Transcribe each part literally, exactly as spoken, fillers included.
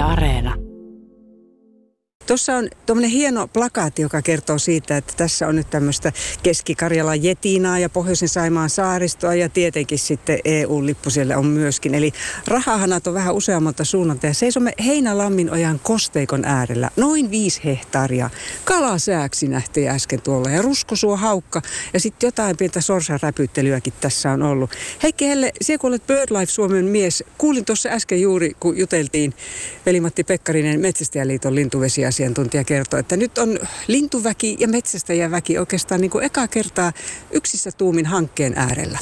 Yle Areena. Tuossa on tuommoinen hieno plakaatti, joka kertoo siitä, että tässä on nyt tämmöistä Keski-Karjalan jetinaa ja Pohjoisen Saimaan saaristoa ja tietenkin sitten E U-lippu siellä on myöskin. Eli rahahanat on vähän useammalta suunnalta ja seisomme Heinälammin ojan kosteikon äärellä. Noin viisi hehtaaria. Kalasääksi nähtiin äsken tuolla ja ruskosuo haukka ja sitten jotain pientä sorsaräpyttelyäkin tässä on ollut. Heikki Helle, sinä kun olet Birdlife Suomen mies, kuulin tuossa äsken juuri, kun juteltiin Veli-Matti Pekkarinen Metsästäjäliiton lintuvesiasiassa. Asiantuntija kertoi, että nyt on lintuväki ja metsästäjäväki oikeastaan niin kuin ekaa kertaa yksissä tuumin hankkeen äärellä.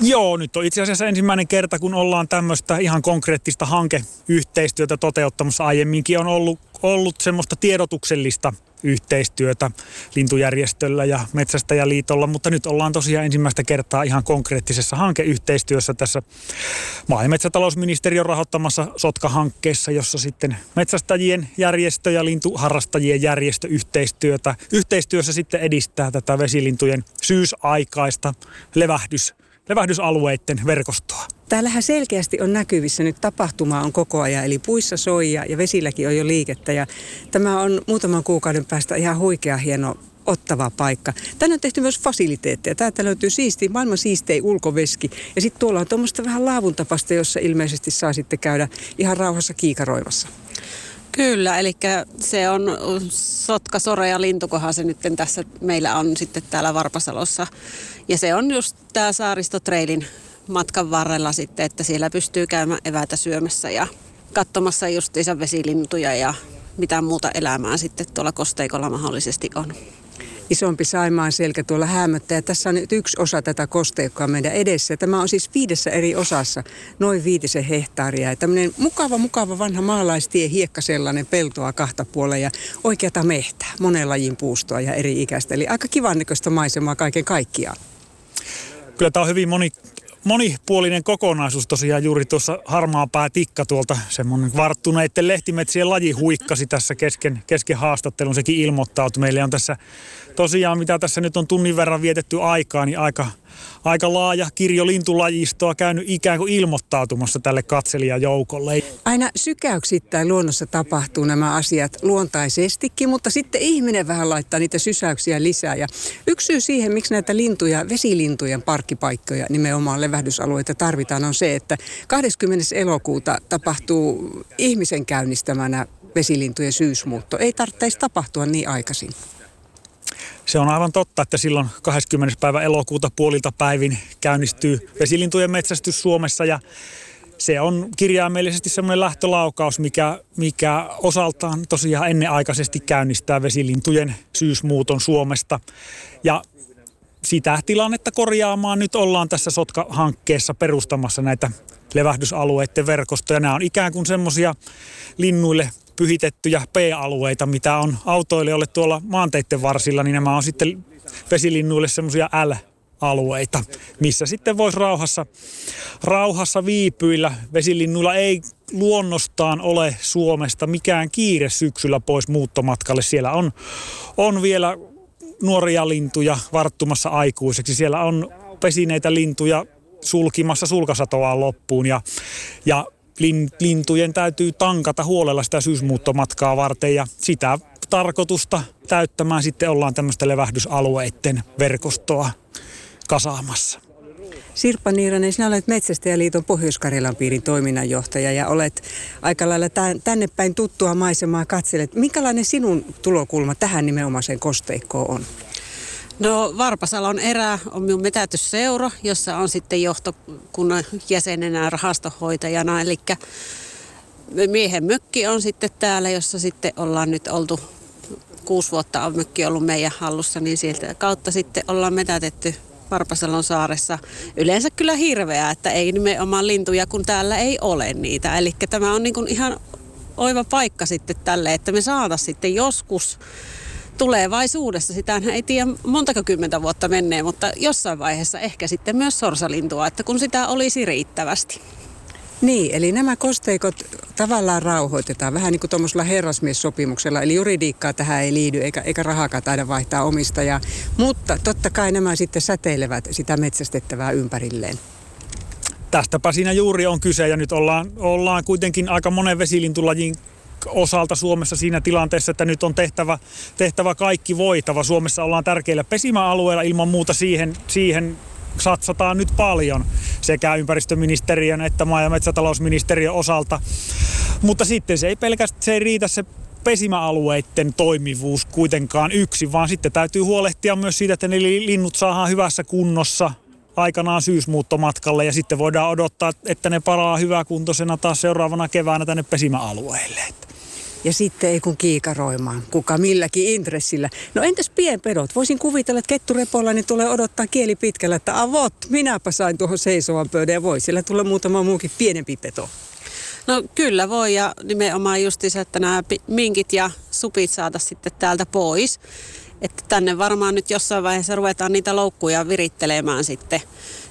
Joo, nyt on itse asiassa ensimmäinen kerta, kun ollaan tämmöistä ihan konkreettista hankeyhteistyötä toteuttamassa. Aiemminkin on ollut, ollut semmoista tiedotuksellista yhteistyötä lintujärjestöllä ja Metsästäjäliitolla, mutta nyt ollaan tosiaan ensimmäistä kertaa ihan konkreettisessa hankeyhteistyössä tässä maa- ja metsätalousministeriön rahoittamassa Sotka-hankkeessa, jossa sitten metsästäjien järjestö ja lintuharrastajien järjestö yhteistyötä, yhteistyössä sitten edistää tätä vesilintujen syysaikaista levähdys levähdysalueiden verkostoa. Täällähän selkeästi on näkyvissä nyt tapahtumaa on koko ajan, eli puissa soi ja vesilläkin on jo liikettä. Ja tämä on muutaman kuukauden päästä ihan huikea hieno ottava paikka. Tänne on tehty myös fasiliteetteja. Täältä löytyy siisti, maailman siistein ulkoveski. Ja sitten tuolla on tuommoista vähän laavuntapasta, jossa ilmeisesti saa sitten käydä ihan rauhassa kiikaroivassa. Kyllä, eli se on sotka, sora ja lintukohan se nyt tässä meillä on sitten täällä Varpasalossa. Ja se on just tämä saaristotrailin matkan varrella sitten, että siellä pystyy käymään evätä syömässä ja katsomassa justiinsa vesilintuja ja mitä muuta elämää sitten tuolla kosteikolla mahdollisesti on. Isompi Saimaan selkä tuolla häämöttää ja tässä on nyt yksi osa tätä kosteikkoa meidän edessä. Tämä on siis viidessä eri osassa, noin viitisen hehtaaria. Ja tämmöinen mukava, mukava vanha maalaistie, hiekka sellainen, peltoa kahta puolella ja oikeata mehtää, monen lajin puustoa ja eri ikäistä. Eli aika kivan näköistä maisemaa kaiken kaikkiaan. Kyllä tämä on hyvin moni... monipuolinen kokonaisuus tosiaan juuri tuossa harmaapää tikka tuolta semmoinen varttuneiden lehtimetsien laji huikkasi tässä kesken, kesken haastattelun. Sekin ilmoittautui. Meillä on tässä tosiaan, mitä tässä nyt on tunnin verran vietetty aikaa, niin aika, aika laaja kirjo lintulajistoa käynyt ikään kuin ilmoittautumassa tälle katselijajoukolle. Aina sykäyksittäin luonnossa tapahtuu nämä asiat luontaisestikin, mutta sitten ihminen vähän laittaa niitä sysäyksiä lisää. Ja yksi syy siihen, miksi näitä lintuja, vesilintujen parkkipaikkoja nimenomaan levähdysalueita tarvitaan, on se, että kahdeskymmenes elokuuta tapahtuu ihmisen käynnistämänä vesilintujen syysmuutto. Ei tarvitse tapahtua niin aikaisin. Se on aivan totta, että silloin kahdeskymmenes päivä elokuuta puolilta päivin käynnistyy vesilintujen metsästys Suomessa ja se on kirjaimellisesti semmoinen lähtölaukaus, mikä, mikä osaltaan tosiaan ennenaikaisesti käynnistää vesilintujen syysmuuton Suomesta. Ja sitä tilannetta korjaamaan nyt ollaan tässä Sotka-hankkeessa perustamassa näitä levähdysalueiden verkostoja. Nämä on ikään kuin semmoisia linnuille pyhitettyjä P-alueita, mitä on autoilijoille tuolla maanteiden varsilla, niin nämä on sitten vesilinnuille semmoisia L-alueita, missä sitten voisi rauhassa, rauhassa viipyillä. Vesilinnuilla ei luonnostaan ole Suomesta mikään kiire syksyllä pois muuttomatkalle. Siellä on, on vielä nuoria lintuja varttumassa aikuiseksi. Siellä on pesineitä lintuja sulkimassa sulkasatoaan loppuun ja, ja lintujen täytyy tankata huolella sitä syysmuuttomatkaa varten ja sitä tarkoitusta täyttämään sitten ollaan tämmöistä levähdysalueiden verkostoa kasaamassa. Sirpa Niiranen, sinä olet Metsästäjäliiton Pohjois-Karjalan piirin toiminnanjohtaja ja olet aika lailla tänne päin tuttua maisemaa katselet. Minkälainen sinun tulokulma tähän nimenomaiseen kosteikkoon on? No Varpasalon erä on minun metätysseura, jossa on sitten johtokunnan jäsenenä rahastonhoitajana. Eli miehen mökki on sitten täällä, jossa sitten ollaan nyt oltu, kuusi vuotta on mökki ollut meidän hallussa, niin sieltä kautta sitten ollaan metätetty Varpasalon saaressa. Yleensä kyllä hirveää, että ei nimenomaan lintuja, kun täällä ei ole niitä. Eli tämä on niin kuin ihan oiva paikka sitten tälle, että me saataisiin sitten joskus tulevaisuudessa. Sitähän ei tiedä montako kymmentä vuotta menneen, mutta jossain vaiheessa ehkä sitten myös sorsalintua, että kun sitä olisi riittävästi. Niin, eli nämä kosteikot tavallaan rauhoitetaan, vähän niin kuin tuommoisella herrasmies-sopimuksella, eli juridiikkaa tähän ei liity, eikä, eikä rahakaan taida vaihtaa omistajaa, mutta totta kai nämä sitten säteilevät sitä metsästettävää ympärilleen. tästäpä siinä juuri on kyse, ja nyt ollaan, ollaan kuitenkin aika monen vesilintulajin osalta Suomessa siinä tilanteessa, että nyt on tehtävä, tehtävä kaikki voitava. Suomessa ollaan tärkeillä pesimäalueilla, ilman muuta siihen, siihen satsataan nyt paljon sekä ympäristöministeriön että maa- ja metsätalousministeriön osalta. Mutta sitten se ei pelkästään se ei riitä se pesimäalueiden toimivuus kuitenkaan yksin, vaan sitten täytyy huolehtia myös siitä, että ne linnut saadaan hyvässä kunnossa aikanaan syysmuuttomatkalle, ja sitten voidaan odottaa, että ne palaa hyväkuntoisena taas seuraavana keväänä tänne pesimäalueelle. Ja sitten ei kun kiikaroimaan, kuka milläkin intressillä. No entäs pienpedot? Voisin kuvitella, että ketturepolainen tulee odottaa kieli pitkällä, että avot, minäpä sain tuohon seisovan pöydän, ja voi siellä tulla muutama muukin pienempi peto. No kyllä voi, ja nimenomaan justiinsa, että nämä minkit ja supit saada sitten täältä pois. Että tänne varmaan nyt jossain vaiheessa ruvetaan niitä loukkuja virittelemään sitten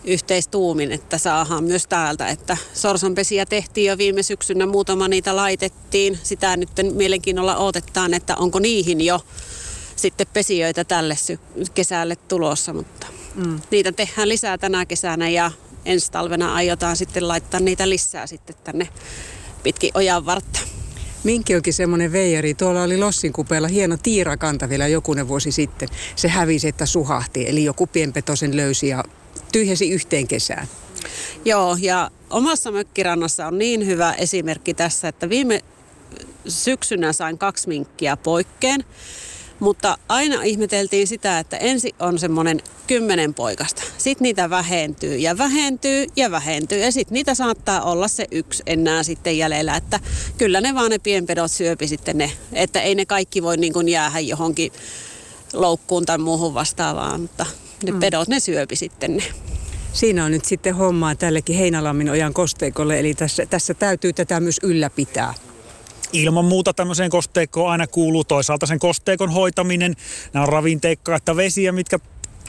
yhteistuumin, että saadaan myös täältä. Että sorsanpesiä tehtiin jo viime syksynä, muutama niitä laitettiin. Sitä nyt mielenkiinnolla odotetaan, että onko niihin jo sitten pesijöitä tälle kesälle tulossa. Mutta mm. niitä tehdään lisää tänä kesänä, ja ensi talvena aiotaan sitten laittaa niitä lisää sitten tänne pitkin ojan vartta. Minkki onkin semmoinen veijari. Tuolla oli Lossin kupeella hieno tiirakanta vielä jokunen vuosi sitten. Se hävisi, että suhahti. Eli joku pienpeto sen löysi ja tyhjäsi yhteen kesään. Joo, ja omassa mökkirannassa on niin hyvä esimerkki tässä, että viime syksynä sain kaksi minkkiä poikkeen. Mutta aina ihmeteltiin sitä, että ensin on semmoinen kymmenen poikasta. Sitten niitä vähentyy ja vähentyy ja vähentyy. Ja sitten niitä saattaa olla se yksi enää sitten jäljellä. Että kyllä ne vaan ne pienpedot syöpi sitten ne. Että ei ne kaikki voi niin kuin jäädä johonkin loukkuun tai muuhun vastaavaan. Mutta ne mm. pedot ne syöpi sitten ne. Siinä on nyt sitten hommaa tällekin Heinalammin ojan kosteikolle. Eli tässä, tässä täytyy tätä myös ylläpitää. Ilman muuta tämmöiseen kosteikkoon aina kuuluu toisaalta sen kosteikon hoitaminen. Nämä on ravinteikkaita vesiä, mitkä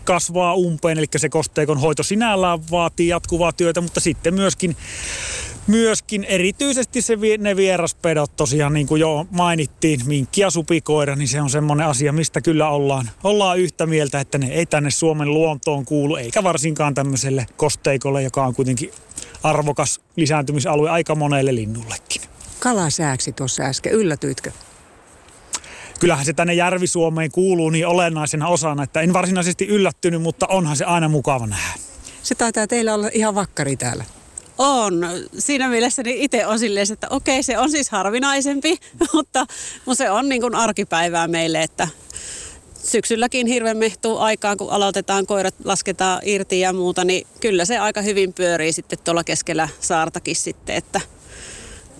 kasvaa umpeen, eli se kosteikon hoito sinällään vaatii jatkuvaa työtä, mutta sitten myöskin, myöskin erityisesti se, ne vieraspedot tosiaan, niin kuin jo mainittiin, minkki ja supikoira, niin se on semmoinen asia, mistä kyllä ollaan, ollaan yhtä mieltä, että ne ei tänne Suomen luontoon kuulu, eikä varsinkaan tämmöiselle kosteikolle, joka on kuitenkin arvokas lisääntymisalue aika monelle linnullekin. Kalasääksi tuossa äsken, yllätyitkö? Kyllähän se tänne Järvi-Suomeen kuuluu niin olennaisena osana, että en varsinaisesti yllättynyt, mutta onhan se aina mukava nähdä. Se taitaa teillä olla ihan vakkari täällä. On. Siinä mielessä niin itse on silleen, että okei, se on siis harvinaisempi, mutta se on niin kuin arkipäivää meille, että syksylläkin hirveän mehtuu aikaan, kun aloitetaan, koirat lasketaan irti ja muuta, niin kyllä se aika hyvin pyörii sitten tuolla keskellä saartakin sitten, että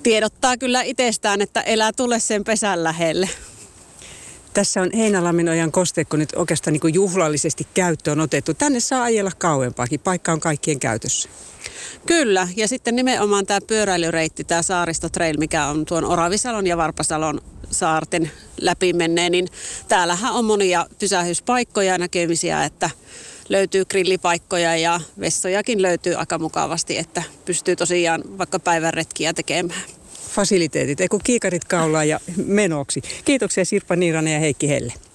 tiedottaa kyllä itsestään, että elää tule sen pesän lähelle. Tässä on Heinalammin ojan kosteikko nyt oikeastaan niin kuin juhlallisesti käyttöön otettu. Tänne saa ajella kauempaakin. Paikka on kaikkien käytössä. Kyllä. Ja sitten nimenomaan tämä pyöräilyreitti, tämä saaristotrail, mikä on tuon Oravisalon ja Varpasalon saarten läpi menneen, niin täällähän on monia pysähdyspaikkoja ja näkemisiä, että löytyy grillipaikkoja ja vessojakin löytyy aika mukavasti, että pystyy tosiaan vaikka päivän retkiä tekemään. Fasiliteetit, ei kun kiikarit kaulaa ja menoksi. Kiitoksia Sirpa Niiranen ja Heikki Helle.